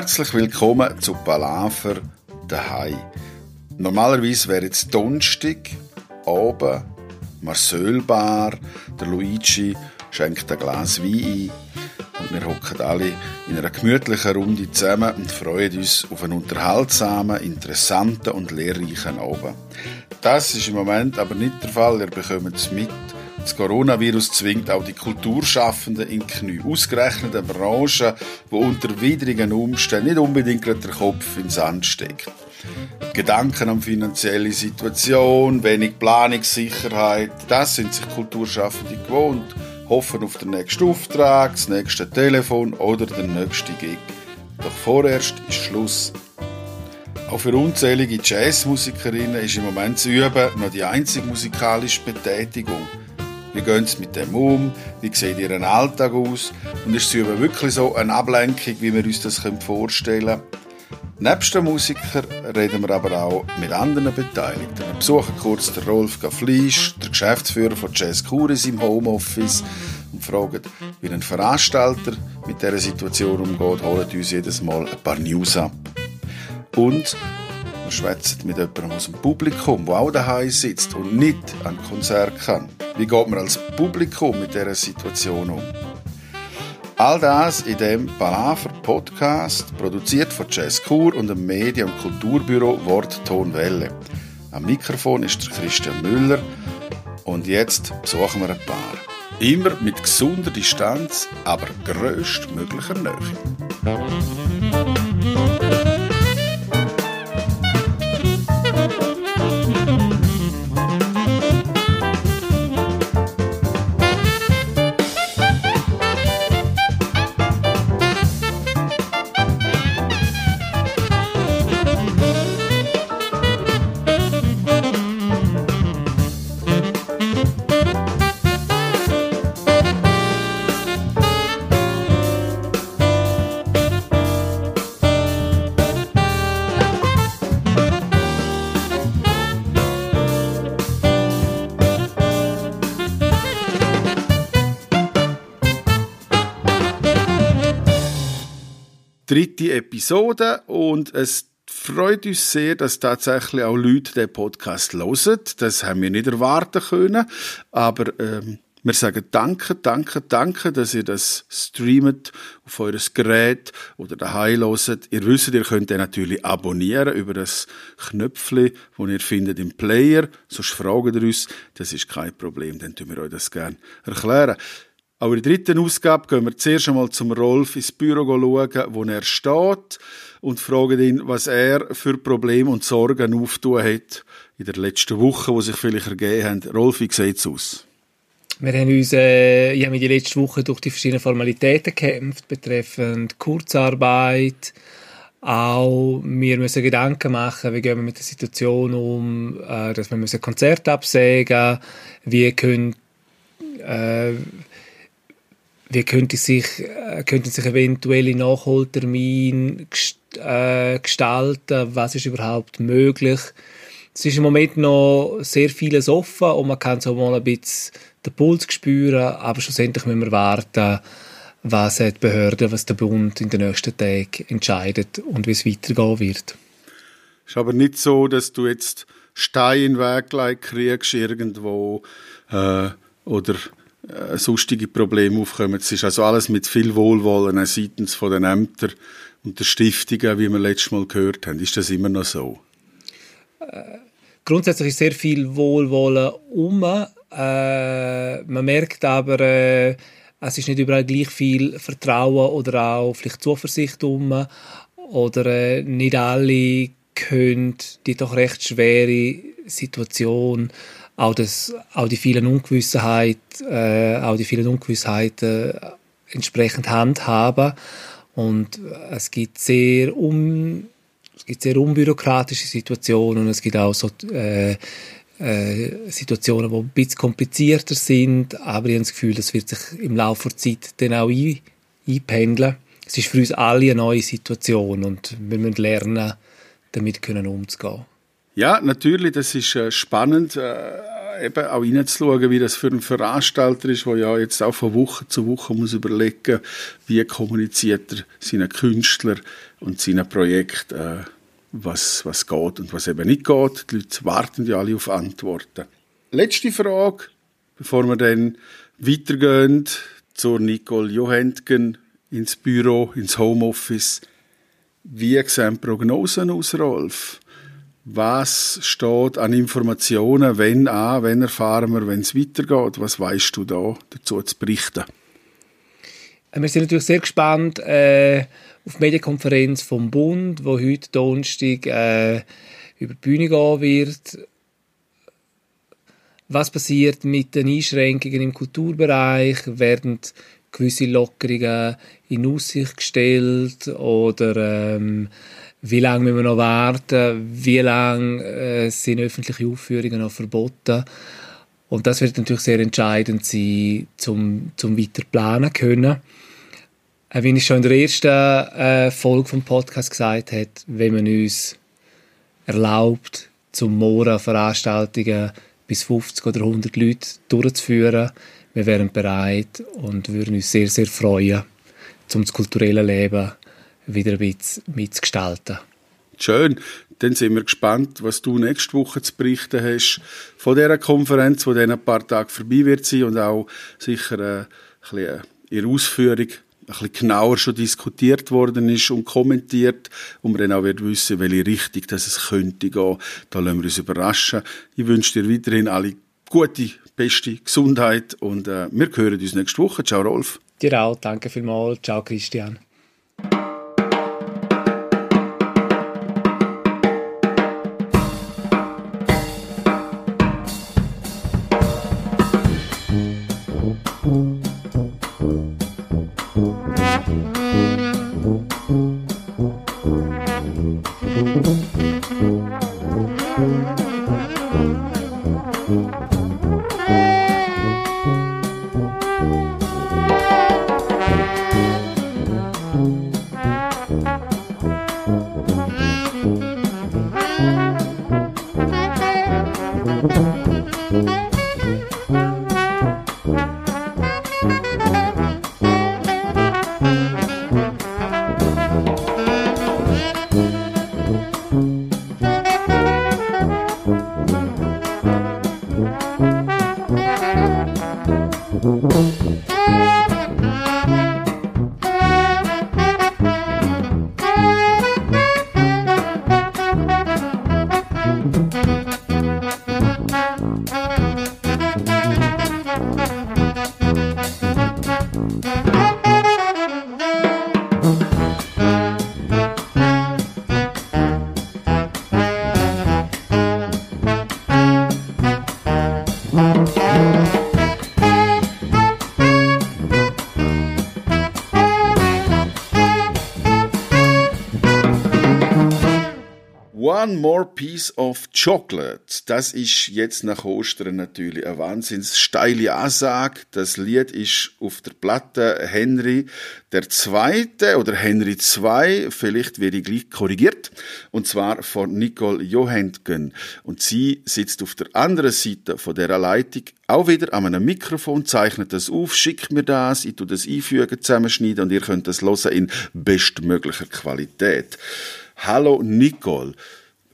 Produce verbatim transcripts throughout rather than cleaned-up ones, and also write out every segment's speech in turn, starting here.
Herzlich willkommen zu Palaver daheim. Normalerweise wäre jetzt Donnerstag, oben, Marsölbar, der Luigi schenkt ein Glas Wein ein und wir hocken alle in einer gemütlichen Runde zusammen und freuen uns auf einen unterhaltsamen, interessanten und lehrreichen Abend. Das ist im Moment aber nicht der Fall, ihr bekommt es mit. Das Coronavirus zwingt auch die Kulturschaffenden in die Knie. Ausgerechnet eine Branche, die unter widrigen Umständen nicht unbedingt den Kopf in den Sand steckt. Gedanken an finanzielle Situation, wenig Planungssicherheit, das sind sich Kulturschaffende gewohnt. Hoffen auf den nächsten Auftrag, das nächste Telefon oder den nächsten Gig. Doch vorerst ist Schluss. Auch für unzählige Jazzmusikerinnen ist im Moment das Üben noch die einzige musikalische Betätigung. Wie gehen sie mit dem um? Wie sieht ihr Alltag aus? Und ist sie wirklich so eine Ablenkung, wie wir uns das vorstellen können? Nebst den Musikern reden wir aber auch mit anderen Beteiligten. Wir besuchen kurz den Rolf Gafflisch, der Geschäftsführer von Jazz Chur in seinem Homeoffice, und fragen, wie ein Veranstalter mit dieser Situation umgeht, holen uns jedes Mal ein paar News ab. Und wir schwätzen mit jemandem aus dem Publikum, der auch daheim sitzt und nicht an Konzert kann. Wie geht man als Publikum mit dieser Situation um? All das in dem Palaver Podcast, produziert von Jazz Chur und dem Medien- und Kulturbüro Wort-Ton-Welle. Am Mikrofon ist Christian Müller und jetzt besuchen wir ein paar. Immer mit gesunder Distanz, aber grösstmöglicher Nähe. Dritte Episode, und es freut uns sehr, dass tatsächlich auch Leute den Podcast hören. Das haben wir nicht erwarten können, aber ähm, wir sagen danke, danke, danke, dass ihr das streamt auf euer Gerät oder daheim hört. Ihr wisst, ihr könnt den natürlich abonnieren über das Knöpfchen, das ihr findet im Player. Sonst fragt ihr uns, das ist kein Problem, dann tun wir euch das gerne erklären. Auch in der dritten Ausgabe gehen wir zuerst einmal zum Rolf ins Büro schauen, wo er steht, und fragen ihn, was er für Probleme und Sorgen aufgetan hat in der letzten Woche, die sich vielleicht ergeben haben. Rolf, wie sieht es aus? Wir haben uns äh, ich habe mich die letzte Woche durch die verschiedenen Formalitäten gekämpft, betreffend Kurzarbeit. Auch wir müssen Gedanken machen, wie gehen wir mit der Situation um, äh, dass wir Konzerte absagen müssen, wie können... Äh, Wie könnte sich, könnten sich eventuelle Nachholtermine gestalten? Was ist überhaupt möglich? Es ist im Moment noch sehr vieles offen und man kann so mal ein bisschen den Puls spüren, aber schlussendlich müssen wir warten, was die Behörden, was der Bund in den nächsten Tagen entscheidet und wie es weitergehen wird. Es ist aber nicht so, dass du jetzt Steine in den Weg kriegst irgendwo äh, oder... sonstige Probleme aufkommen. Es ist also alles mit viel Wohlwollen seitens von den Ämtern und der Stiftungen, wie wir letztes Mal gehört haben. Ist das immer noch so? Äh, grundsätzlich ist sehr viel Wohlwollen um. Äh, man merkt aber, äh, es ist nicht überall gleich viel Vertrauen oder auch vielleicht Zuversicht um. Oder äh, nicht alle können die doch recht schwere Situation Auch, das, auch die vielen Ungewissheit, äh, auch die vielen Ungewissheiten äh, entsprechend handhaben. Und es gibt sehr um, es gibt sehr unbürokratische Situationen und es gibt auch so äh, äh, Situationen, die ein bisschen komplizierter sind. Aber ich habe das Gefühl, das wird sich im Laufe der Zeit dann auch ein, einpendeln. Es ist für uns alle eine neue Situation und wir müssen lernen, damit können umzugehen. Ja, natürlich, das ist äh, spannend. Äh, eben auch hineinzuschauen, wie das für einen Veranstalter ist, der ja jetzt auch von Woche zu Woche muss überlegen, wie kommuniziert er seinen Künstler und seinen Projekten, äh, was, was geht und was eben nicht geht. Die Leute warten ja alle auf Antworten. Letzte Frage, bevor wir dann weitergehen zur Nicole Johänntgen ins Büro, ins Homeoffice. Wie sehen Prognosen aus, Rolf? Was steht an Informationen, wenn an, wenn erfahren wir, wenn es weitergeht? Was weißt du da dazu zu berichten? Wir sind natürlich sehr gespannt äh, auf die Medienkonferenz vom Bund, wo heute Donnerstag äh, über die Bühne gehen wird. Was passiert mit den Einschränkungen im Kulturbereich? Werden gewisse Lockerungen in Aussicht gestellt oder ähm, wie lange müssen wir noch warten? Wie lange äh, sind öffentliche Aufführungen noch verboten? Und das wird natürlich sehr entscheidend sein, um zum weiter planen können. Äh, wie ich schon in der ersten äh, Folge vom Podcast gesagt habe, wenn man uns erlaubt, zum Morgen Veranstaltungen bis fünfzig oder hundert Leute durchzuführen, wir wären bereit und würden uns sehr, sehr freuen, um das kulturelle Leben wieder ein bisschen mitzugestalten. Schön. Dann sind wir gespannt, was du nächste Woche zu berichten hast von dieser Konferenz, die dann ein paar Tage vorbei wird sein und auch sicher ein bisschen in der Ausführung ein bisschen genauer schon diskutiert worden ist und kommentiert, und wir dann auch wissen, welche Richtung das es könnte gehen. Da lassen wir uns überraschen. Ich wünsche dir weiterhin alle gute, beste Gesundheit und äh, wir hören uns nächste Woche. Ciao, Rolf. Dir auch. Danke vielmals. Ciao, Christian. One more piece of chocolate. Das ist jetzt nach Ostern natürlich eine wahnsinns steile Ansage. Das Lied ist auf der Platte Henry der Zweite oder Henry der Zweite, vielleicht werde ich gleich korrigiert, und zwar von Nicole Johänntgen. Und sie sitzt auf der anderen Seite von dieser Leitung, auch wieder an einem Mikrofon, zeichnet das auf, schickt mir das, ich tue das einfügen, zusammenschneiden und ihr könnt das hören in bestmöglicher Qualität. Hallo Nicole.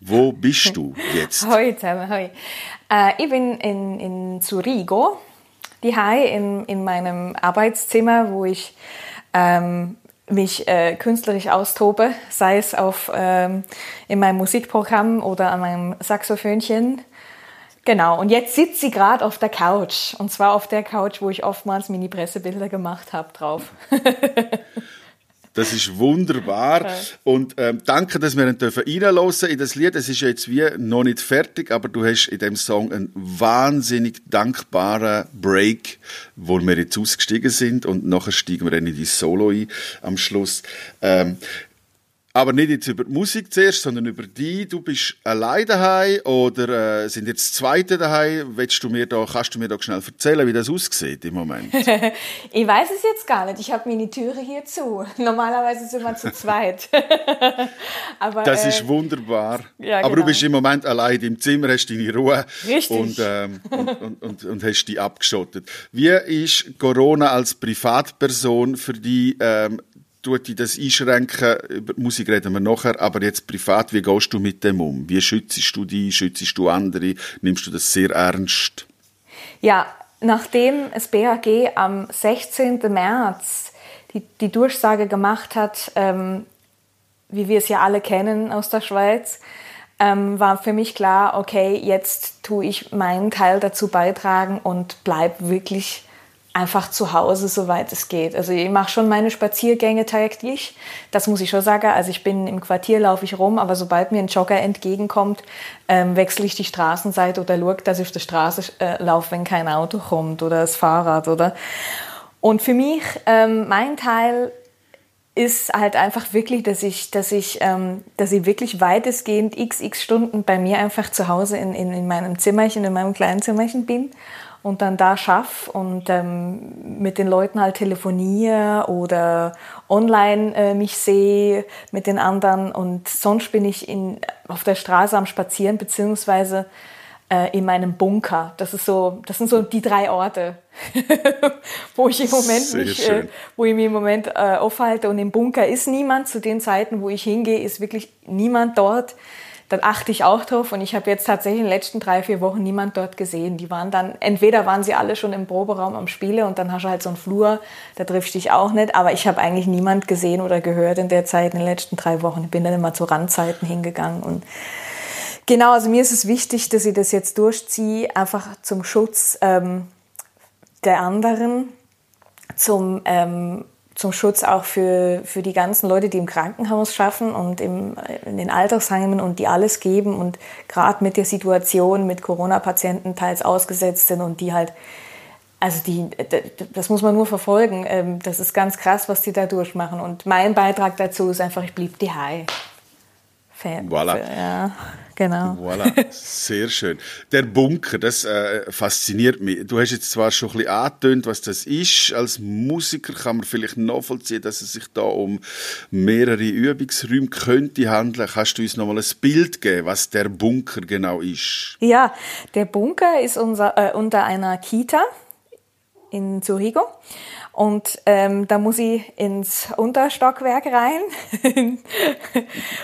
Wo bist du jetzt? Hoi zusammen, hoi. Äh, ich bin in, in Zurigo, daheim in, in meinem Arbeitszimmer, wo ich ähm, mich äh, künstlerisch austobe, sei es auf, ähm, in meinem Musikprogramm oder an meinem Saxophönchen. Genau, und jetzt sitzt sie gerade auf der Couch. Und zwar auf der Couch, wo ich oftmals Mini-Pressebilder gemacht habe drauf. Das ist wunderbar. Okay. Und ähm, danke, dass wir ihn reinhören dürfen in das Lied. Es ist ja jetzt wie noch nicht fertig, aber du hast in diesem Song einen wahnsinnig dankbaren Break, wo wir jetzt ausgestiegen sind und nachher steigen wir dann in dein Solo ein am Schluss. Ähm, Aber nicht jetzt über die Musik zuerst, sondern über dich. Du bist allein daheim oder äh, sind jetzt Zweite daheim? Willst du mir da, kannst du mir da schnell erzählen, wie das aussieht im Moment? Ich weiß es jetzt gar nicht. Ich habe meine Türe hier zu. Normalerweise sind wir zu zweit. Aber, das äh, ist wunderbar. Ja, genau. Aber du bist im Moment allein im Zimmer, hast deine Ruhe. Richtig. Und, ähm, und, und, und, und hast dich abgeschottet. Wie ist Corona als Privatperson für dich? Ähm, Tut dich das einschränken? Über Musik reden wir nachher, aber jetzt privat, wie gehst du mit dem um? Wie schützt du dich, schützt du andere? Nimmst du das sehr ernst? Ja, nachdem das B A G am sechzehnten März die, die Durchsage gemacht hat, ähm, wie wir es ja alle kennen aus der Schweiz, ähm, war für mich klar, okay, jetzt tue ich meinen Teil dazu beitragen und bleibe wirklich einfach zu Hause, soweit es geht. Also ich mache schon meine Spaziergänge täglich, das muss ich schon sagen. Also ich bin im Quartier, laufe ich rum, aber sobald mir ein Jogger entgegenkommt, ähm, wechsle ich die Straßenseite oder schaue, dass ich auf der Straße äh, laufe, wenn kein Auto kommt oder das Fahrrad, oder? Und für mich, ähm, mein Teil ist halt einfach wirklich, dass ich, dass ich, ähm, dass ich wirklich weitestgehend xx Stunden bei mir einfach zu Hause in, in, in meinem Zimmerchen, in meinem kleinen Zimmerchen bin. Und dann da schaffe und ähm, mit den Leuten halt telefoniere oder online äh, mich sehe mit den anderen. Und sonst bin ich in, auf der Straße am Spazieren beziehungsweise äh, in meinem Bunker. Das ist so, das sind so die drei Orte, wo ich im Moment mich, äh, wo ich mich im Moment äh, aufhalte. Und im Bunker ist niemand. Zu den Zeiten, wo ich hingehe, ist wirklich niemand dort. Dann achte ich auch drauf und ich habe jetzt tatsächlich in den letzten drei, vier Wochen niemand dort gesehen. Die waren dann, entweder waren sie alle schon im Proberaum am Spiele und dann hast du halt so einen Flur, da triffst du dich auch nicht, aber ich habe eigentlich niemand gesehen oder gehört in der Zeit, in den letzten drei Wochen. Ich bin dann immer zu Randzeiten hingegangen und genau, also mir ist es wichtig, dass ich das jetzt durchziehe, einfach zum Schutz ähm, der anderen, zum ähm, zum Schutz auch für, für die ganzen Leute, die im Krankenhaus schaffen und im, in den Altersheimen und die alles geben und gerade mit der Situation mit Corona-Patienten teils ausgesetzt sind und die halt, also die, das muss man nur verfolgen, das ist ganz krass, was die da durchmachen und mein Beitrag dazu ist einfach, ich blieb die High. Fan. Voilà. Ja. Genau. Voilà, sehr schön. Der Bunker, das äh, fasziniert mich. Du hast jetzt zwar schon ein bisschen angetönt, was das ist. Als Musiker kann man vielleicht nachvollziehen, dass es sich da um mehrere Übungsräume könnte handeln. Kannst du uns noch mal ein Bild geben, was der Bunker genau ist? Ja, der Bunker ist unser, äh, unter einer Kita in Zurigo. Und ähm, da muss ich ins Unterstockwerk rein,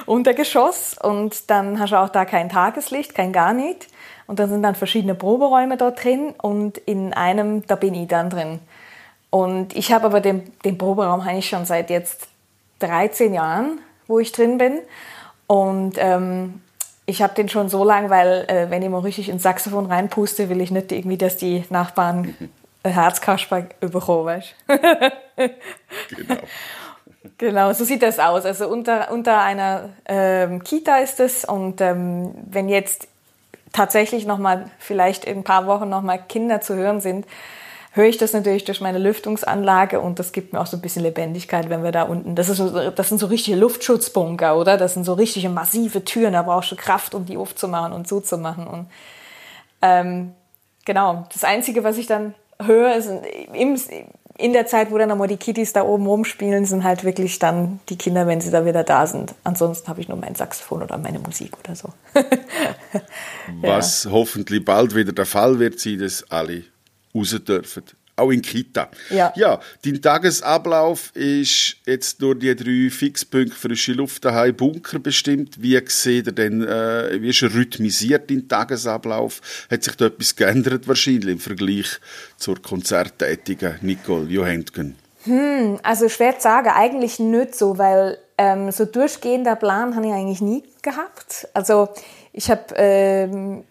Untergeschoss. Und dann hast du auch da kein Tageslicht, kein gar nicht. Und da sind dann verschiedene Proberäume dort drin. Und in einem, da bin ich dann drin. Und ich habe aber den, den Proberaum eigentlich schon seit jetzt dreizehn Jahren, wo ich drin bin. Und ähm, ich habe den schon so lang, weil äh, wenn ich mal richtig ins Saxophon reinpuste, will ich nicht irgendwie, dass die Nachbarn ein Herzkasper bekommen, weißt du? Genau. Genau, so sieht das aus. Also unter, unter einer ähm, Kita ist es. Und ähm, wenn jetzt tatsächlich noch mal, vielleicht in ein paar Wochen noch mal Kinder zu hören sind, höre ich das natürlich durch meine Lüftungsanlage. Und das gibt mir auch so ein bisschen Lebendigkeit, wenn wir da unten... Das, ist, das sind so richtige Luftschutzbunker, oder? Das sind so richtige massive Türen. Da brauchst du Kraft, um die aufzumachen und zuzumachen. Und, ähm, genau, das Einzige, was ich dann höher ist, in der Zeit, wo dann nochmal die Kitties da oben rumspielen, sind halt wirklich dann die Kinder, wenn sie da wieder da sind. Ansonsten habe ich nur mein Saxophon oder meine Musik oder so. Ja. Was hoffentlich bald wieder der Fall wird sein, dass alle raus dürfen. Auch in Kita. Ja. Ja, dein Tagesablauf ist jetzt durch die drei Fixpunkte frische Luft daheim, Bunker bestimmt. Wie sieht er denn, äh, wie ist er rhythmisiert, dein Tagesablauf? Hat sich da etwas geändert wahrscheinlich im Vergleich zur konzerttätigen Nicole Johänntgen? Hm, also schwer zu sagen, eigentlich nicht so, weil ähm, so durchgehender Plan habe ich eigentlich nie gehabt. Also ich habe... Ähm,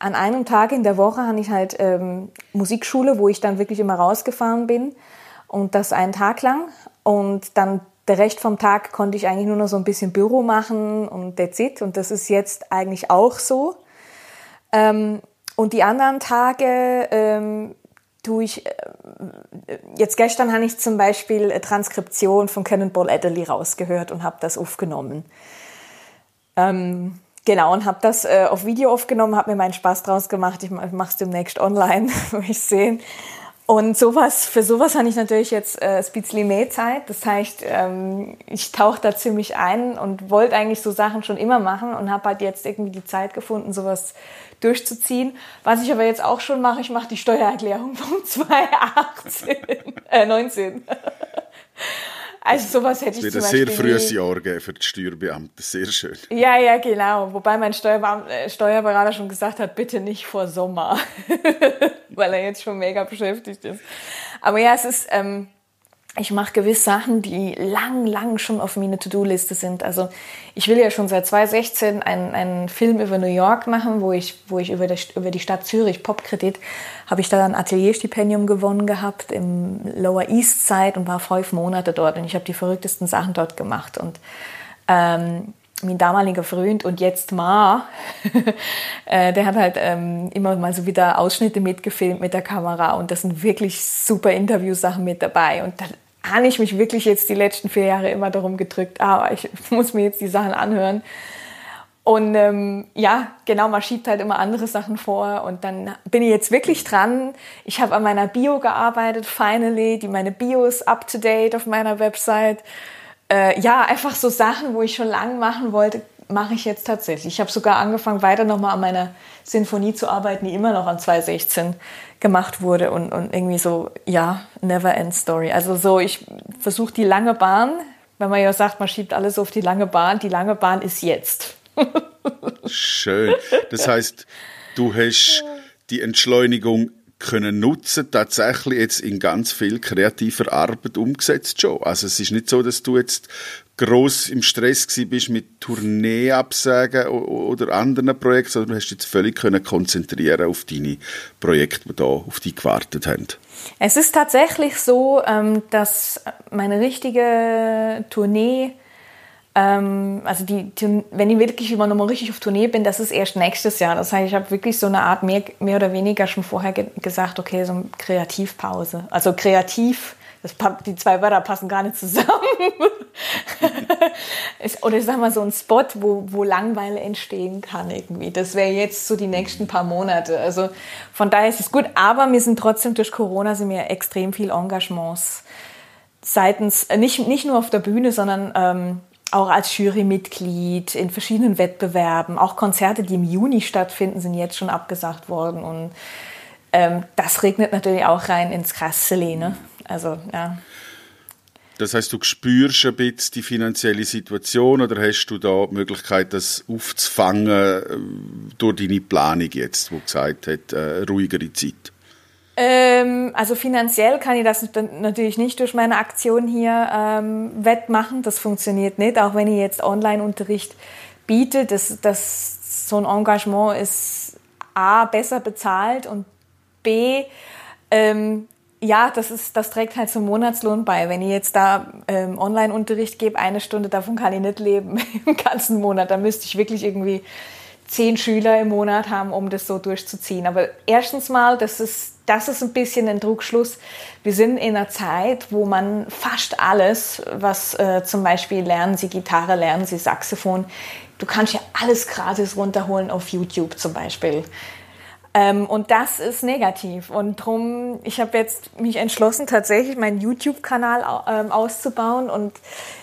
An einem Tag in der Woche habe ich halt ähm, Musikschule, wo ich dann wirklich immer rausgefahren bin und das einen Tag lang. Und dann der Rest vom Tag konnte ich eigentlich nur noch so ein bisschen Büro machen und that's it. Und das ist jetzt eigentlich auch so. Ähm, und die anderen Tage, ähm, Du, ich, jetzt gestern habe ich zum Beispiel eine Transkription von Cannonball Adderley rausgehört und habe das aufgenommen. Ähm, genau, und habe das äh, auf Video aufgenommen, habe mir meinen Spaß draus gemacht. Ich mache es demnächst online, will ich sehen. Und sowas, für sowas habe ich natürlich jetzt äh, Spitzli mehr Zeit. Das heißt, ähm, ich tauche da ziemlich ein und wollte eigentlich so Sachen schon immer machen und habe halt jetzt irgendwie die Zeit gefunden, sowas durchzuziehen. Was ich aber jetzt auch schon mache, ich mache die Steuererklärung von zweitausendachtzehn, äh, neunzehn. Also sowas hätte ich zum Beispiel... Es wird ein sehr frühes Jahr geben für die Steuerbeamten, sehr schön. Ja, ja, genau. Wobei mein Steuerbeam- äh, Steuerberater schon gesagt hat, bitte nicht vor Sommer, weil er jetzt schon mega beschäftigt ist. Aber ja, es ist... Ähm, ich mache gewisse Sachen, die lang, lang schon auf meine To-Do-Liste sind. Also ich will ja schon seit zweitausendsechzehn einen, einen Film über New York machen, wo ich, wo ich über, der, über die Stadt Zürich, Popkredit, habe ich da ein Atelierstipendium gewonnen gehabt im Lower East Side und war fünf Monate dort. Und ich habe die verrücktesten Sachen dort gemacht. Und ähm, mein damaliger Freund und jetzt Ma, der hat halt ähm, immer mal so wieder Ausschnitte mitgefilmt mit der Kamera. Und das sind wirklich super Interviewsachen mit dabei. Und dann habe ich mich wirklich jetzt die letzten vier Jahre immer darum gedrückt, aber ich muss mir jetzt die Sachen anhören. Und ähm, ja, genau, man schiebt halt immer andere Sachen vor und dann bin ich jetzt wirklich dran. Ich habe an meiner Bio gearbeitet, finally, die meine Bio ist up-to-date auf meiner Website. Äh, ja, einfach so Sachen, wo ich schon lange machen wollte, mache ich jetzt tatsächlich. Ich habe sogar angefangen, weiter nochmal an meiner Sinfonie zu arbeiten, die immer noch an zweitausendsechzehn gemacht wurde und, und irgendwie so, ja, never end story. Also so, ich versuche die lange Bahn, wenn man ja sagt, man schiebt alles auf die lange Bahn, die lange Bahn ist jetzt. Schön. Das heißt, du hast die Entschleunigung können nutzen, tatsächlich jetzt in ganz viel kreativer Arbeit umgesetzt schon. Also es ist nicht so, dass du jetzt gross im Stress gewesen bist mit Tourneeabsagen oder anderen Projekten, sondern du hast jetzt völlig können konzentrieren auf deine Projekte, die da auf dich gewartet haben. Es ist tatsächlich so, dass meine richtige Tournee, also die, wenn ich wirklich immer noch mal richtig auf Tournee bin, das ist erst nächstes Jahr. Das heißt, ich habe wirklich so eine Art mehr, mehr oder weniger schon vorher ge- gesagt, okay, so eine Kreativpause. Also kreativ, das, die zwei Wörter passen gar nicht zusammen. Oder ich sag mal so ein Spot, wo, wo Langeweile entstehen kann irgendwie. Das wäre jetzt so die nächsten paar Monate. Also von daher ist es gut, aber wir sind trotzdem durch Corona sind mir extrem viel Engagements seitens, nicht, nicht nur auf der Bühne, sondern ähm, auch als Jurymitglied in verschiedenen Wettbewerben. Auch Konzerte, die im Juni stattfinden, sind jetzt schon abgesagt worden. Und ähm, das regnet natürlich auch rein ins Krassele, ne? Also, ja. Das heißt, du spürst ein bisschen die finanzielle Situation oder hast du da die Möglichkeit, das aufzufangen durch deine Planung jetzt, die gesagt hat, äh, ruhigere Zeit? Ähm, also finanziell kann ich das natürlich nicht durch meine Aktion hier ähm, wettmachen. Das funktioniert nicht, auch wenn ich jetzt Online-Unterricht biete. Das, das, so ein Engagement ist A, besser bezahlt und B, ähm, ja, das, ist, das trägt halt zum Monatslohn bei. Wenn ich jetzt da ähm, Online-Unterricht gebe, eine Stunde, davon kann ich nicht leben im ganzen Monat. Da müsste ich wirklich irgendwie zehn Schüler im Monat haben, um das so durchzuziehen. Aber erstens mal, das ist, das ist ein bisschen ein Druckschluss. Wir sind in einer Zeit, wo man fast alles, was äh, zum Beispiel lernen Sie Gitarre, lernen Sie Saxophon, du kannst ja alles gratis runterholen auf YouTube zum Beispiel. Ähm, und das ist negativ. Und drum, ich habe jetzt mich entschlossen, tatsächlich meinen YouTube-Kanal ähm, auszubauen. Und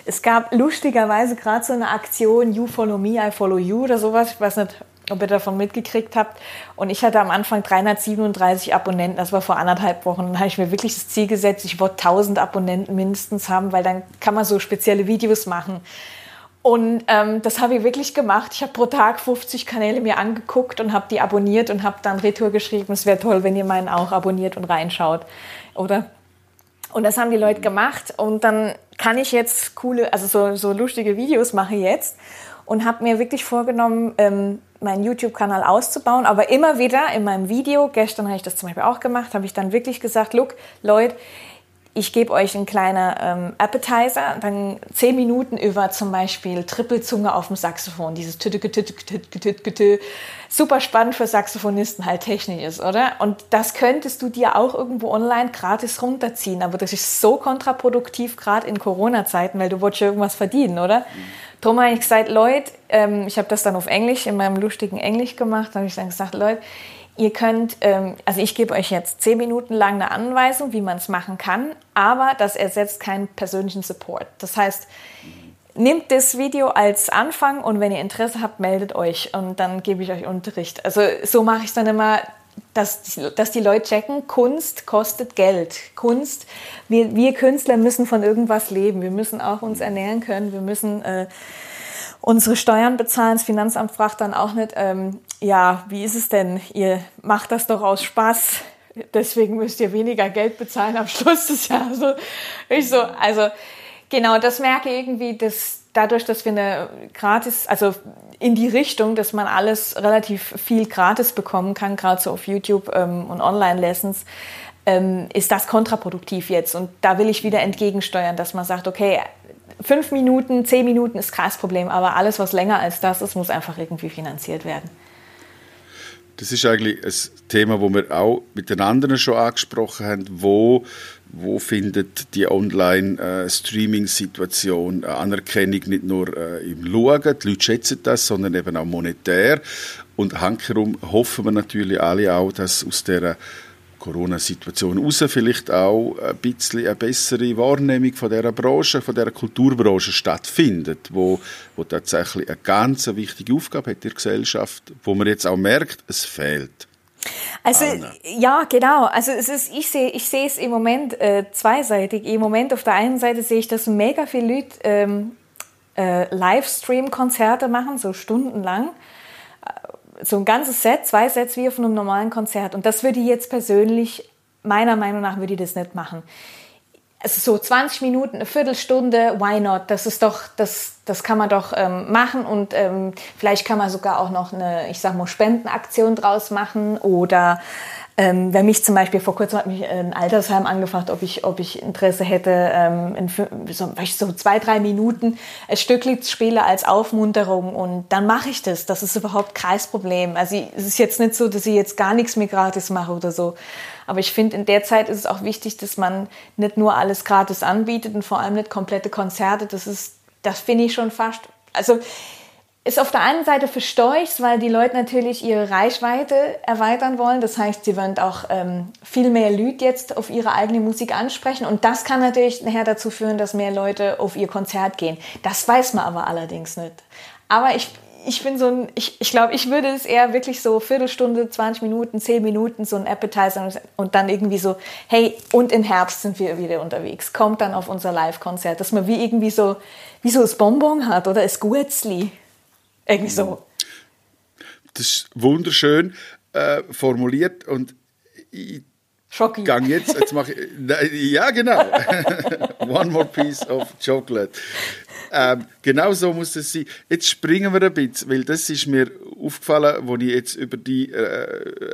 es gab lustigerweise gerade so eine Aktion, You Follow Me, I Follow You oder sowas. Ich weiß nicht, ob ihr davon mitgekriegt habt. Und ich hatte am Anfang dreihundertsiebenunddreißig Abonnenten. Das war vor anderthalb Wochen. Dann habe ich mir wirklich das Ziel gesetzt, ich wollte tausend Abonnenten mindestens haben, weil dann kann man so spezielle Videos machen. Und ähm, das habe ich wirklich gemacht. Ich habe pro Tag fünfzig Kanäle mir angeguckt und habe die abonniert und habe dann Retour geschrieben, es wäre toll, wenn ihr meinen auch abonniert und reinschaut, oder? Und das haben die Leute gemacht und dann kann ich jetzt coole, also so, so lustige Videos mache ich jetzt und habe mir wirklich vorgenommen, ähm, meinen YouTube-Kanal auszubauen, aber immer wieder in meinem Video, gestern habe ich das zum Beispiel auch gemacht, habe ich dann wirklich gesagt, look, Leute, ich gebe euch einen kleinen ähm, Appetizer, dann zehn Minuten über zum Beispiel Trippelzunge auf dem Saxophon. Dieses Tütütütütütütütütü. Super spannend für Saxophonisten halt technisch ist, oder? Und das könntest du dir auch irgendwo online gratis runterziehen. Aber das ist so kontraproduktiv, gerade in Corona-Zeiten, weil du wolltest ja irgendwas verdienen, oder? Mhm. Drum habe ich gesagt, Leute, ähm, ich habe das dann auf Englisch, in meinem lustigen Englisch gemacht, da habe ich dann gesagt, Leute, ihr könnt, ähm, also ich gebe euch jetzt zehn Minuten lang eine Anweisung, wie man es machen kann, aber das ersetzt keinen persönlichen Support. Das heißt, nehmt das Video als Anfang und wenn ihr Interesse habt, meldet euch und dann gebe ich euch Unterricht. Also so mache ich es dann immer, dass, dass die Leute checken, Kunst kostet Geld. Kunst, wir, wir Künstler müssen von irgendwas leben, wir müssen auch uns ernähren können, wir müssen... Äh, unsere Steuern bezahlen, das Finanzamt fragt dann auch nicht, ähm, ja, wie ist es denn, ihr macht das doch aus Spaß, deswegen müsst ihr weniger Geld bezahlen am Schluss des Jahres. Also, ich so, also genau, das merke ich irgendwie, dass dadurch, dass wir eine gratis, also in die Richtung, dass man alles relativ viel gratis bekommen kann, gerade so auf YouTube ähm, und Online-Lessons, ähm, ist das kontraproduktiv jetzt. Und da will ich wieder entgegensteuern, dass man sagt, okay, Fünf Minuten, zehn Minuten ist kein Problem, aber alles, was länger als das ist, muss einfach irgendwie finanziert werden. Das ist eigentlich ein Thema, das wir auch mit den anderen schon angesprochen haben. Wo, wo findet die Online-Streaming-Situation Anerkennung nicht nur im Schauen, die Leute schätzen das, sondern eben auch monetär. Und hankerum hoffen wir natürlich alle auch, dass aus dieser Corona-Situation raus vielleicht auch ein bisschen eine bessere Wahrnehmung von dieser Branche, von dieser Kulturbranche stattfindet, wo, wo tatsächlich eine ganz wichtige Aufgabe hat in der Gesellschaft, wo man jetzt auch merkt, es fehlt. Also, Anna. Ja, genau. Also, es ist, ich sehe, ich sehe es im Moment äh, zweiseitig. Im Moment auf der einen Seite sehe ich, dass mega viele Leute ähm, äh, Livestream-Konzerte machen, so stundenlang. So ein ganzes Set, zwei Sets wie auf einem normalen Konzert. Und das würde ich jetzt persönlich, meiner Meinung nach, würde ich das nicht machen. Also so zwanzig Minuten, eine Viertelstunde, why not? Das ist doch, das, das kann man doch ähm, machen und ähm, vielleicht kann man sogar auch noch eine, ich sag mal, Spendenaktion draus machen oder ähm, wer mich zum Beispiel, vor kurzem hat mich ein Altersheim angefragt, ob ich, ob ich Interesse hätte, ähm, in so, so zwei, drei Minuten ein Stücklied spiele als Aufmunterung und dann mache ich das. Das ist überhaupt kein Problem. Also es ist jetzt nicht so, dass ich jetzt gar nichts mehr gratis mache oder so. Aber ich finde, in der Zeit ist es auch wichtig, dass man nicht nur alles gratis anbietet und vor allem nicht komplette Konzerte. Das ist, das finde ich schon fast, also ist auf der einen Seite verstehe ich's, weil die Leute natürlich ihre Reichweite erweitern wollen. Das heißt, sie wollen auch ähm, viel mehr Leute jetzt auf ihre eigene Musik ansprechen. Und das kann natürlich nachher dazu führen, dass mehr Leute auf ihr Konzert gehen. Das weiß man aber allerdings nicht. Aber ich... Ich bin so ein, ich, ich glaube, ich würde es eher wirklich so Viertelstunde, zwanzig Minuten, zehn Minuten, so ein Appetizer und dann irgendwie so, hey, und im Herbst sind wir wieder unterwegs. Kommt dann auf unser Live-Konzert, dass man wie irgendwie so, wie so ein Bonbon hat oder ein Guetzli. Irgendwie so. Das ist wunderschön äh, formuliert und ich Schocki. Gang jetzt, jetzt mache ich, ja genau, one more piece of chocolate. Ähm, genau so muss es sein. Jetzt springen wir ein bisschen, weil das ist mir aufgefallen, als ich jetzt über die äh,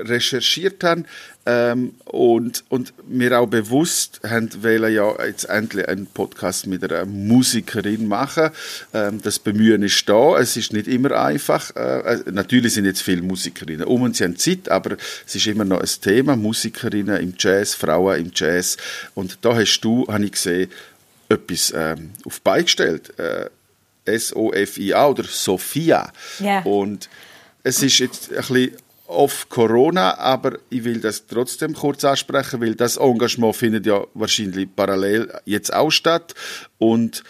recherchiert habe ähm, und, und mir auch bewusst haben wollen, ja jetzt endlich einen Podcast mit einer Musikerin machen. Ähm, das Bemühen ist da, es ist nicht immer einfach. Äh, natürlich sind jetzt viele Musikerinnen um und sie haben Zeit, aber es ist immer noch ein Thema, Musikerinnen im Jazz, Frauen im Jazz. Und da hast du, habe ich gesehen, etwas ähm, auf die Beine gestellt. Äh, S O F I A oder SOFIA. Yeah. Und es ist jetzt ein bisschen off Corona, aber ich will das trotzdem kurz ansprechen, weil das Engagement findet ja wahrscheinlich parallel jetzt auch statt. Und,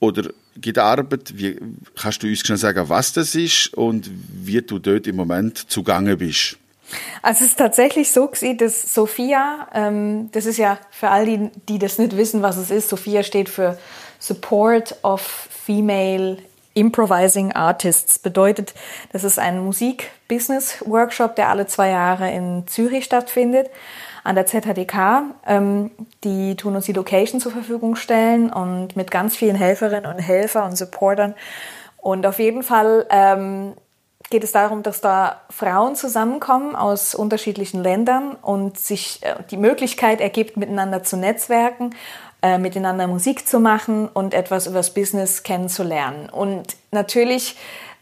oder gibt Arbeit, wie, kannst du uns schon sagen, was das ist und wie du dort im Moment zugange bist? Also es ist tatsächlich so gewesen, dass SOFIA, ähm, das ist ja für all die, die das nicht wissen, was es ist, SOFIA steht für Support of Female Improvising Artists. Bedeutet, das ist ein Musik-Business-Workshop, der alle zwei Jahre in Zürich stattfindet, an der Z H D K. Ähm, die tun uns die Location zur Verfügung stellen und mit ganz vielen Helferinnen und Helfern und Supportern. Und auf jeden Fall... Ähm, geht es darum, dass da Frauen zusammenkommen aus unterschiedlichen Ländern und sich die Möglichkeit ergibt, miteinander zu netzwerken, äh, miteinander Musik zu machen und etwas über das Business kennenzulernen. Und natürlich,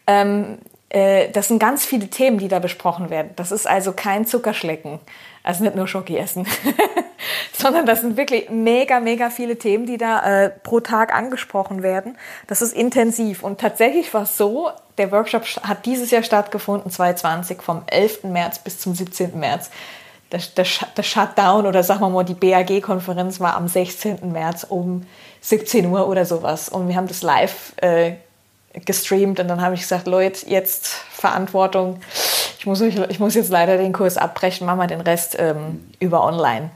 ähm, äh, das sind ganz viele Themen, die da besprochen werden. Das ist also kein Zuckerschlecken, also nicht nur Schoki essen, sondern das sind wirklich mega, mega viele Themen, die da äh, pro Tag angesprochen werden. Das ist intensiv. Und tatsächlich war es so, der Workshop hat dieses Jahr stattgefunden, zwanzig zwanzig, vom elften März bis zum siebzehnten März. Der, der, der Shutdown oder sagen wir mal die B A G-Konferenz war am sechzehnten März um siebzehn Uhr oder sowas. Und wir haben das live äh, gestreamt und dann habe ich gesagt, Leute, jetzt Verantwortung. Ich muss, ich muss jetzt leider den Kurs abbrechen, machen wir den Rest ähm, über online.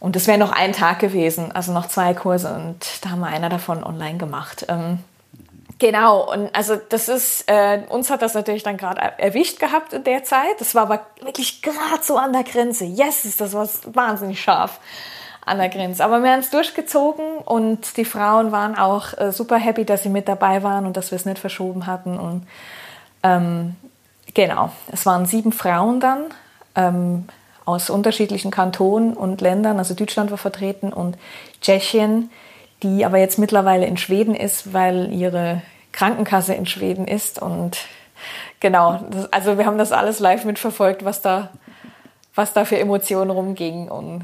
Und das wäre noch ein Tag gewesen, also noch zwei Kurse und da haben wir einer davon online gemacht. Ähm, genau, und also das ist, äh, uns hat das natürlich dann gerade erwischt gehabt in der Zeit. Das war aber wirklich gerade so an der Grenze. Yes, das war wahnsinnig scharf an der Grenze. Aber wir haben es durchgezogen und die Frauen waren auch äh, super happy, dass sie mit dabei waren und dass wir es nicht verschoben hatten. Und ähm, genau, es waren sieben Frauen dann, ähm, aus unterschiedlichen Kantonen und Ländern, also Deutschland war vertreten und Tschechien, die aber jetzt mittlerweile in Schweden ist, weil ihre Krankenkasse in Schweden ist. Und genau, das, also wir haben das alles live mitverfolgt, was da, was da für Emotionen rumging. Und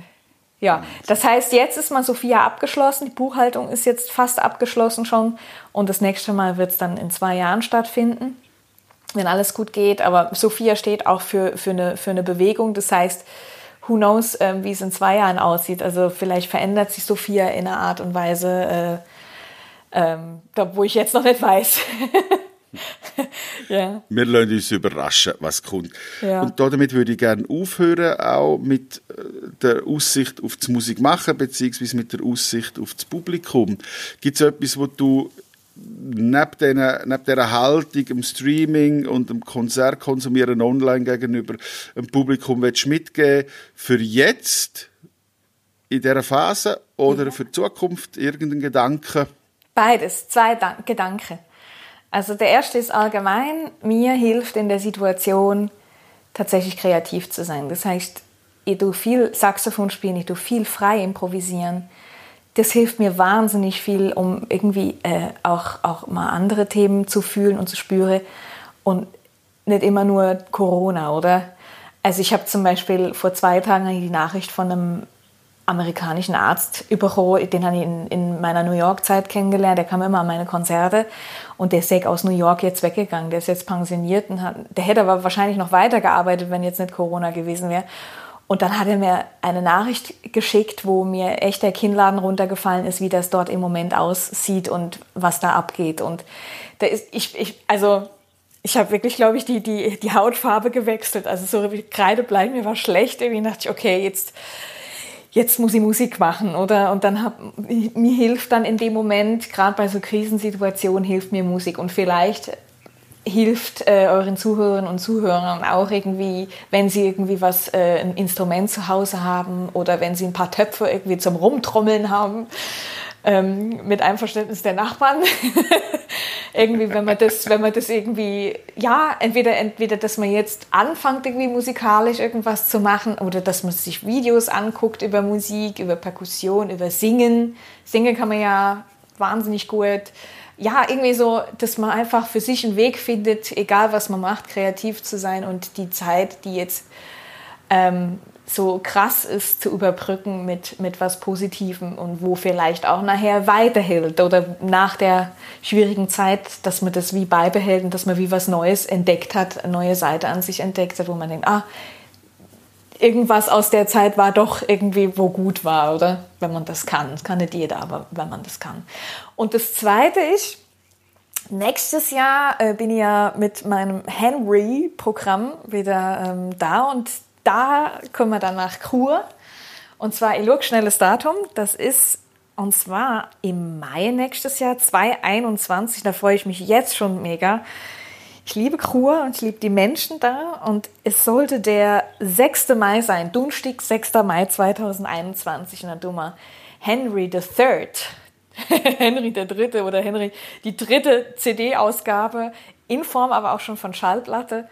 ja, das heißt, jetzt ist mal SOFIA abgeschlossen, die Buchhaltung ist jetzt fast abgeschlossen schon und das nächste Mal wird es dann in zwei Jahren stattfinden, wenn alles gut geht. Aber SOFIA steht auch für, für, eine, für eine Bewegung. Das heißt, who knows, ähm, wie es in zwei Jahren aussieht. Also vielleicht verändert sich SOFIA in einer Art und Weise, äh, ähm, wo ich jetzt noch nicht weiß. Yeah. Wir lassen uns überraschen, was kommt. Ja. Und damit würde ich gerne aufhören, auch mit der Aussicht auf das Musikmachen, beziehungsweise mit der Aussicht auf das Publikum. Gibt es etwas, wo du neben dieser, neben dieser Haltung, dem Streaming und dem Konzert konsumieren online gegenüber dem Publikum willst du mitgeben, für jetzt, in dieser Phase oder ja. für die Zukunft, irgendeinen Gedanken? Beides, zwei Dan- Gedanken. Also der erste ist allgemein, mir hilft in der Situation tatsächlich kreativ zu sein. Das heißt, ich tue viel Saxophon spielen, ich tue viel frei improvisieren. Das hilft mir wahnsinnig viel, um irgendwie äh, auch, auch mal andere Themen zu fühlen und zu spüren und nicht immer nur Corona, oder? Also ich habe zum Beispiel vor zwei Tagen die Nachricht von einem amerikanischen Arzt bekommen, den habe ich in, in meiner New York-Zeit kennengelernt, der kam immer an meine Konzerte und der ist aus New York jetzt weggegangen, der ist jetzt pensioniert und hat, der hätte aber wahrscheinlich noch weitergearbeitet, wenn jetzt nicht Corona gewesen wäre. Und dann hat er mir eine Nachricht geschickt, wo mir echt der Kinnladen runtergefallen ist, wie das dort im Moment aussieht und was da abgeht. Und da ist ich, ich also ich habe wirklich, glaube ich, die, die, die Hautfarbe gewechselt. Also so kreidebleich, mir war schlecht. Irgendwie dachte ich, okay, jetzt, jetzt muss ich Musik machen, oder? Und dann hab, mir hilft dann in dem Moment, gerade bei so Krisensituationen, hilft mir Musik. Und vielleicht hilft äh, euren Zuhörerinnen und Zuhörern auch irgendwie, wenn sie irgendwie was, äh, ein Instrument zu Hause haben oder wenn sie ein paar Töpfe irgendwie zum Rumtrommeln haben, ähm, mit Einverständnis der Nachbarn. Irgendwie, wenn man das, wenn man das irgendwie, ja, entweder, entweder, dass man jetzt anfängt, irgendwie musikalisch irgendwas zu machen oder dass man sich Videos anguckt über Musik, über Perkussion, über Singen. Singen kann man ja wahnsinnig gut. Ja, irgendwie so, dass man einfach für sich einen Weg findet, egal was man macht, kreativ zu sein und die Zeit, die jetzt ähm, so krass ist, zu überbrücken mit, mit was Positivem und wo vielleicht auch nachher weiterhält oder nach der schwierigen Zeit, dass man das wie beibehält und dass man wie was Neues entdeckt hat, eine neue Seite an sich entdeckt hat, wo man denkt, ah, irgendwas aus der Zeit war doch irgendwie, wo gut war, oder? Wenn man das kann. Das kann nicht jeder, aber wenn man das kann. Und das Zweite ist, nächstes Jahr äh, bin ich ja mit meinem Henry-Programm wieder ähm, da und da kommen wir dann nach Chur. Und zwar, ich schaue schnell das Datum, das ist, und zwar im Mai nächstes Jahr, zweitausendeinundzwanzig, da freue ich mich jetzt schon mega. Ich liebe Chur und ich liebe die Menschen da und es sollte der sechste Mai sein, Donnerstag, sechster Mai zweitausendeinundzwanzig in der Duma. Henry der Dritte Henry der Dritte oder Henry, die dritte C D-Ausgabe in Form aber auch schon von Schallplatte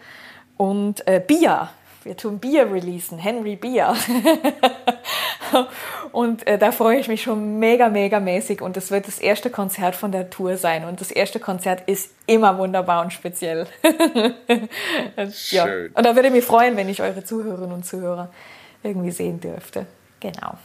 und äh, Bier. Wir tun Bier releasen, Henry Bier. Und äh, da freue ich mich schon mega, mega mäßig. Und das wird das erste Konzert von der Tour sein. Und das erste Konzert ist immer wunderbar und speziell. Ja. Schön. Und da würde ich mich freuen, wenn ich eure Zuhörerinnen und Zuhörer irgendwie sehen dürfte. Genau.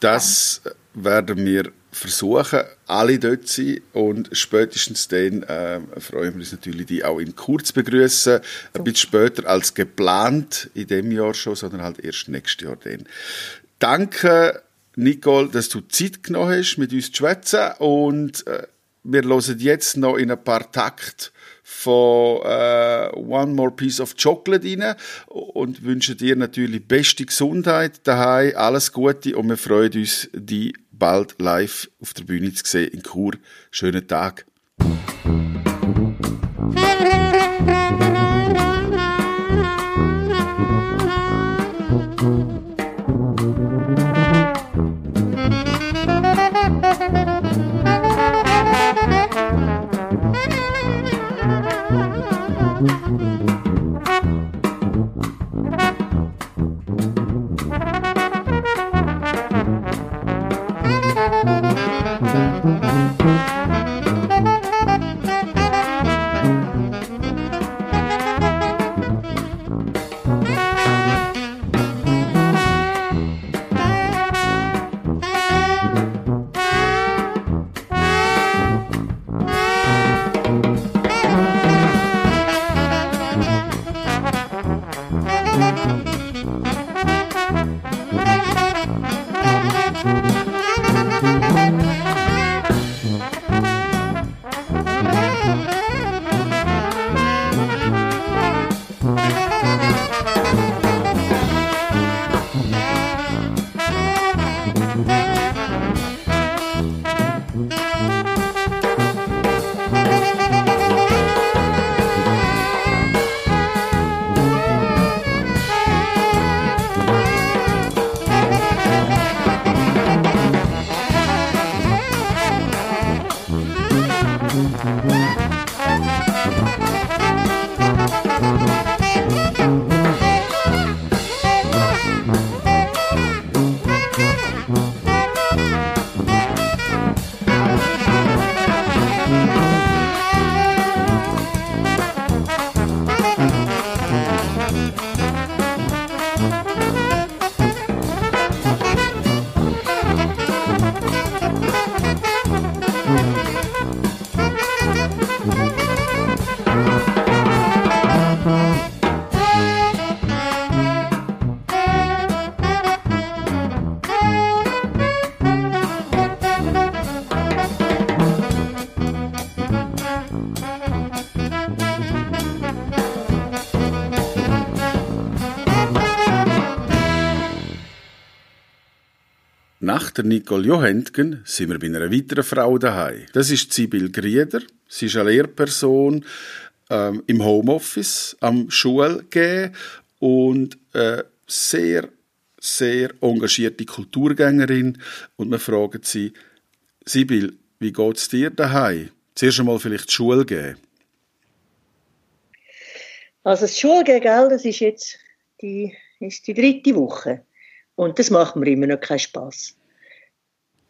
Das Dann. werden wir versuchen, alle dort zu sein. Und spätestens dann äh, freuen wir uns natürlich, die auch in Chur zu begrüßen. So. Ein bisschen später als geplant, in diesem Jahr schon, sondern halt erst nächstes Jahr dann. Danke, Nicole, dass du Zeit genommen hast, mit uns zu schwätzen. Und äh, wir hören jetzt noch in ein paar Takte von äh, One More Piece of Chocolate rein und wünschen dir natürlich beste Gesundheit daheim, alles Gute und wir freuen uns, dich bald live auf der Bühne zu sehen in Chur. Schönen Tag. Nach der Nicole Johänntgen sind wir bei einer weiteren Frau daheim. Das ist Sibylle Grieder. Sie ist eine Lehrperson ähm, im Homeoffice, am Schulgehen und äh, sehr, sehr engagierte Kulturgängerin. Und wir fragen sie, Sibylle, wie geht es dir daheim? Zuerst einmal vielleicht Schulgehen. Also das Schulgehen, gell, das ist jetzt die, ist die dritte Woche. Und das macht mir immer noch keinen Spass.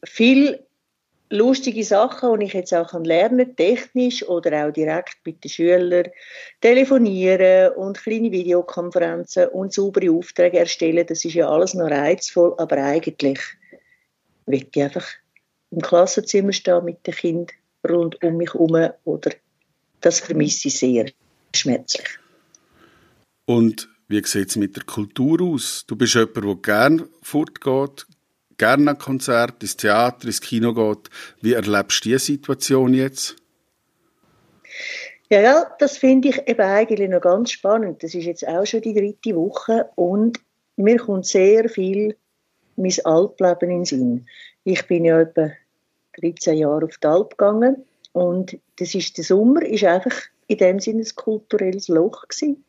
Viele lustige Sachen, die ich jetzt auch lernen kann, technisch oder auch direkt mit den Schülern, telefonieren und kleine Videokonferenzen und saubere Aufträge erstellen, das ist ja alles noch reizvoll, aber eigentlich will ich einfach im Klassenzimmer stehen mit den Kindern rund um mich herum, oder das vermisse ich sehr schmerzlich. Und wie sieht es mit der Kultur aus? Du bist jemand, der gerne fortgeht, gerne an Konzerte, ins Theater, ins Kino geht. Wie erlebst du diese Situation jetzt? Ja, ja, das finde ich eben eigentlich noch ganz spannend. Das ist jetzt auch schon die dritte Woche und mir kommt sehr viel mein Alpleben in den Sinn. Ich bin ja etwa dreizehn Jahre auf die Alp gegangen und das ist, der Sommer ist einfach in dem Sinne ein kulturelles Loch gewesen.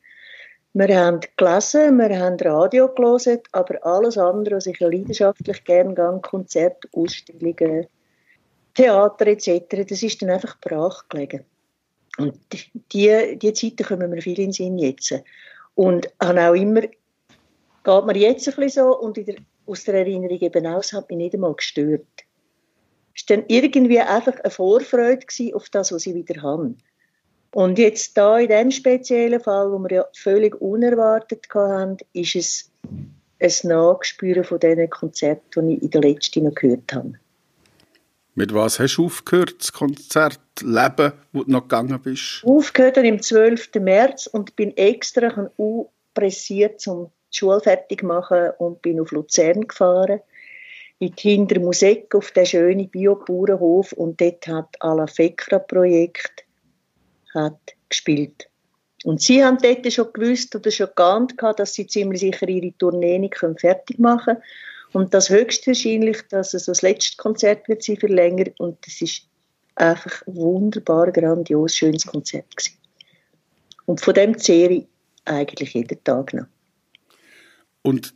Wir haben gelesen, wir haben Radio gelesen, aber alles andere, was ich leidenschaftlich gerne gehe, Konzerte, Ausstellungen, Theater et cetera, das ist dann einfach brach gelegen. Und die, die Zeiten kommen mir viel in den Sinn jetzt. Und habe auch immer, geht mir jetzt ein bisschen so, und in der, aus der Erinnerung eben aus, hat mich nicht einmal gestört. Es war dann irgendwie einfach eine Vorfreude auf das, was ich wieder habe. Und jetzt da in diesem speziellen Fall, wo wir ja völlig unerwartet hatten, ist es ein Nachspüren von diesen Konzerten, die ich in der letzten noch gehört habe. Mit was hast du aufgehört, das Konzertleben, wo du noch gegangen bist? Aufgehört am zwölften März und bin extra pressiert, um die Schule fertig zu machen, und bin auf Luzern gefahren, in die Hintermusik auf den schönen Biobauernhof, und dort hat Ala Fekra Projekt hat gespielt. Und sie haben dort schon gewusst oder schon geahnt, dass sie ziemlich sicher ihre Tournee nicht fertig machen können. Und das höchstwahrscheinlich, dass es das letzte Konzert wird sie verlängern. Und das ist einfach ein wunderbar, grandios, schönes Konzert gewesen. Und von dem zehre ich eigentlich jeden Tag noch. Und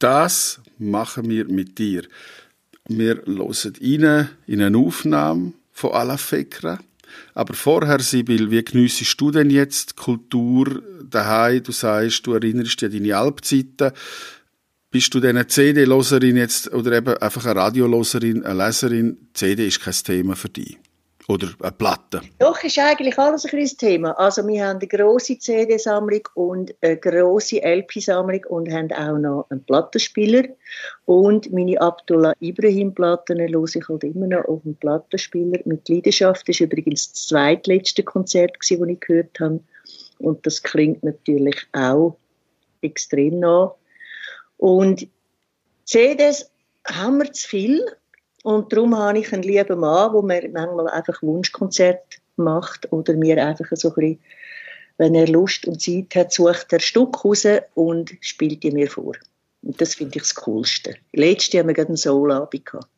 das machen wir mit dir. Wir hören rein in eine Aufnahme von Ala Fekra. Aber vorher, Sibylle, wie geniessest du denn jetzt die Kultur daheim? Du sagst, du erinnerst dich an deine Alpzeiten. Bist du denn eine C D-Loserin jetzt oder eben einfach eine Radioloserin, eine Leserin? C D ist kein Thema für dich. Oder eine Platte? Doch, ist eigentlich alles ein kleines Thema. Also wir haben eine grosse C D-Sammlung und eine grosse L P-Sammlung und haben auch noch einen Plattenspieler. Und meine Abdullah Ibrahim-Platten höre ich halt immer noch auf dem Plattenspieler mit Leidenschaft. Das war übrigens das zweitletzte Konzert, das ich gehört habe. Und das klingt natürlich auch extrem nah. Und C Ds haben wir zu viel. Und darum habe ich einen lieben Mann, der mir manchmal einfach Wunschkonzerte macht oder mir einfach so ein bisschen, wenn er Lust und Zeit hat, sucht er Stück raus und spielt die mir vor. Und das finde ich das Coolste. Letztes Jahr haben wir gerade einen Soul-Abend gehabt.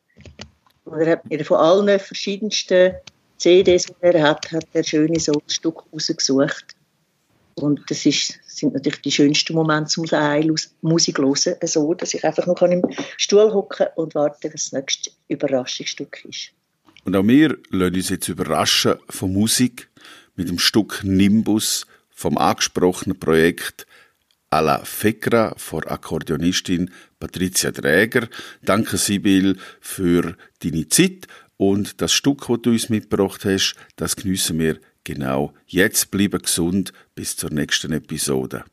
Und er hat mir von allen verschiedensten C Ds, die er hat, hat er schöne Soul-Stücke rausgesucht. Und das ist, sind natürlich die schönsten Momente, um Musik zu hören, so, dass ich einfach noch im Stuhl hocken und warten, dass das nächste Überraschungsstück ist. Und auch wir lassen uns jetzt überraschen von Musik mit dem Stück Nimbus vom angesprochenen Projekt Ala Fekra von Akkordeonistin Patricia Dräger. Danke, Sibylle, für deine Zeit. Und das Stück, das du uns mitgebracht hast, das geniessen wir genau jetzt. Bleiben gesund. Bis zur nächsten Episode.